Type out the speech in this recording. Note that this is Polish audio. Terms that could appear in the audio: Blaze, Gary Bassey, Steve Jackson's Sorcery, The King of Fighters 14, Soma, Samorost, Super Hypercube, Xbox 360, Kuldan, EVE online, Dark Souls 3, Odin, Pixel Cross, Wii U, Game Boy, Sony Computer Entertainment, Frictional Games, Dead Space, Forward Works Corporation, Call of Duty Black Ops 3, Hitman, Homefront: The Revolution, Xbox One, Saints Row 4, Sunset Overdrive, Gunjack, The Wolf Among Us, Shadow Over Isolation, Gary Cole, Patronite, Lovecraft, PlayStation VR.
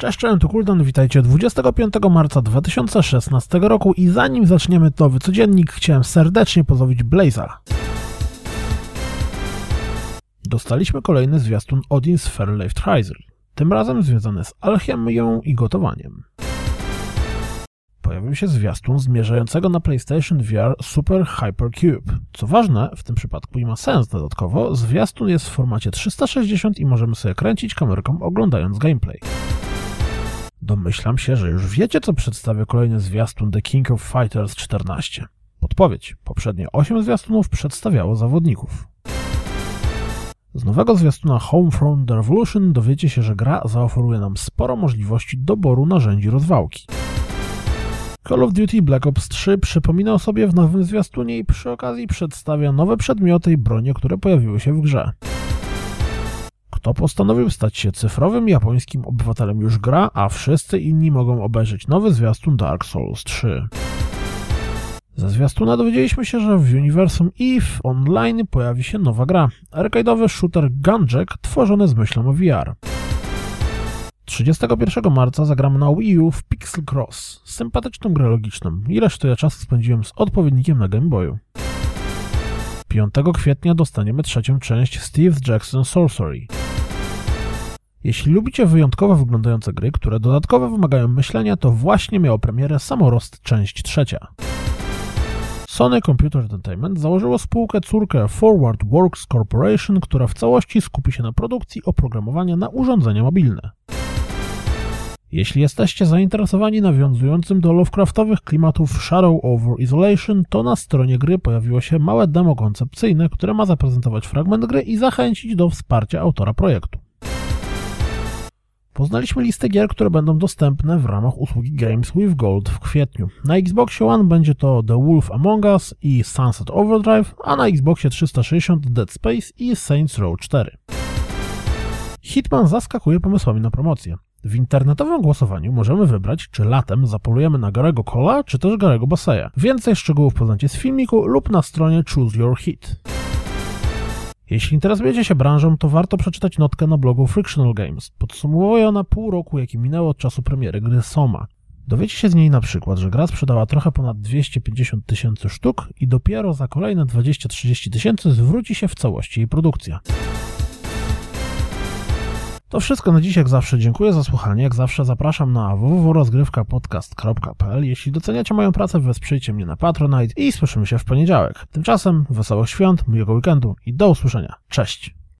Cześć, tu Kuldan, witajcie 25 marca 2016 roku i zanim zaczniemy nowy codziennik, chciałem serdecznie pozdrowić Blaze'a. Dostaliśmy kolejny zwiastun Odin z Fairlife, tym razem związany z alchemią i gotowaniem. Pojawił się zwiastun zmierzającego na PlayStation VR Super Hypercube. Co ważne, w tym przypadku i ma sens dodatkowo, zwiastun jest w formacie 360 i możemy sobie kręcić kamerką oglądając gameplay. Domyślam się, że już wiecie, co przedstawia kolejny zwiastun The King of Fighters 14. Podpowiedź. Poprzednie 8 zwiastunów przedstawiało zawodników. Z nowego zwiastuna Homefront: The Revolution dowiecie się, że gra zaoferuje nam sporo możliwości doboru narzędzi rozwałki. Call of Duty Black Ops 3 przypomina o sobie w nowym zwiastunie i przy okazji przedstawia nowe przedmioty i bronie, które pojawiły się w grze. Kto postanowił stać się cyfrowym japońskim obywatelem już gra, a wszyscy inni mogą obejrzeć nowy zwiastun Dark Souls 3. Ze zwiastuna dowiedzieliśmy się, że w uniwersum EVE online pojawi się nowa gra. Arcade'owy shooter Gunjack tworzony z myślą o VR. 31 marca zagram na Wii U w Pixel Cross, sympatyczną grę logiczną. Ileż to ja czasu spędziłem z odpowiednikiem na Game Boyu. 5 kwietnia dostaniemy trzecią część Steve Jackson's Sorcery. Jeśli lubicie wyjątkowo wyglądające gry, które dodatkowo wymagają myślenia, to właśnie miało premierę Samorost część trzecia. Sony Computer Entertainment założyło spółkę córkę Forward Works Corporation, która w całości skupi się na produkcji oprogramowania na urządzenia mobilne. Jeśli jesteście zainteresowani nawiązującym do Lovecraftowych klimatów Shadow Over Isolation, to na stronie gry pojawiło się małe demo koncepcyjne, które ma zaprezentować fragment gry i zachęcić do wsparcia autora projektu. Poznaliśmy listę gier, które będą dostępne w ramach usługi Games with Gold w kwietniu. Na Xboxie One będzie to The Wolf Among Us i Sunset Overdrive, a na Xboxie 360 Dead Space i Saints Row 4. Hitman zaskakuje pomysłami na promocję. W internetowym głosowaniu możemy wybrać, czy latem zapolujemy na Gary'ego Cole'a, czy też Gary'ego Basseya. Więcej szczegółów poznacie z filmiku lub na stronie Choose Your Hit. Jeśli interesujecie się branżą, to warto przeczytać notkę na blogu Frictional Games. Podsumowuje ona pół roku, jaki minęło od czasu premiery gry Soma. Dowiecie się z niej na przykład, że gra sprzedała trochę ponad 250 tysięcy sztuk i dopiero za kolejne 20-30 tysięcy zwróci się w całości jej produkcja. To wszystko na dziś, jak zawsze dziękuję za słuchanie, jak zawsze zapraszam na www.rozgrywkapodcast.pl. Jeśli doceniacie moją pracę, wesprzyjcie mnie na Patronite i słyszymy się w poniedziałek. Tymczasem wesołych świąt, miłego weekendu i do usłyszenia. Cześć!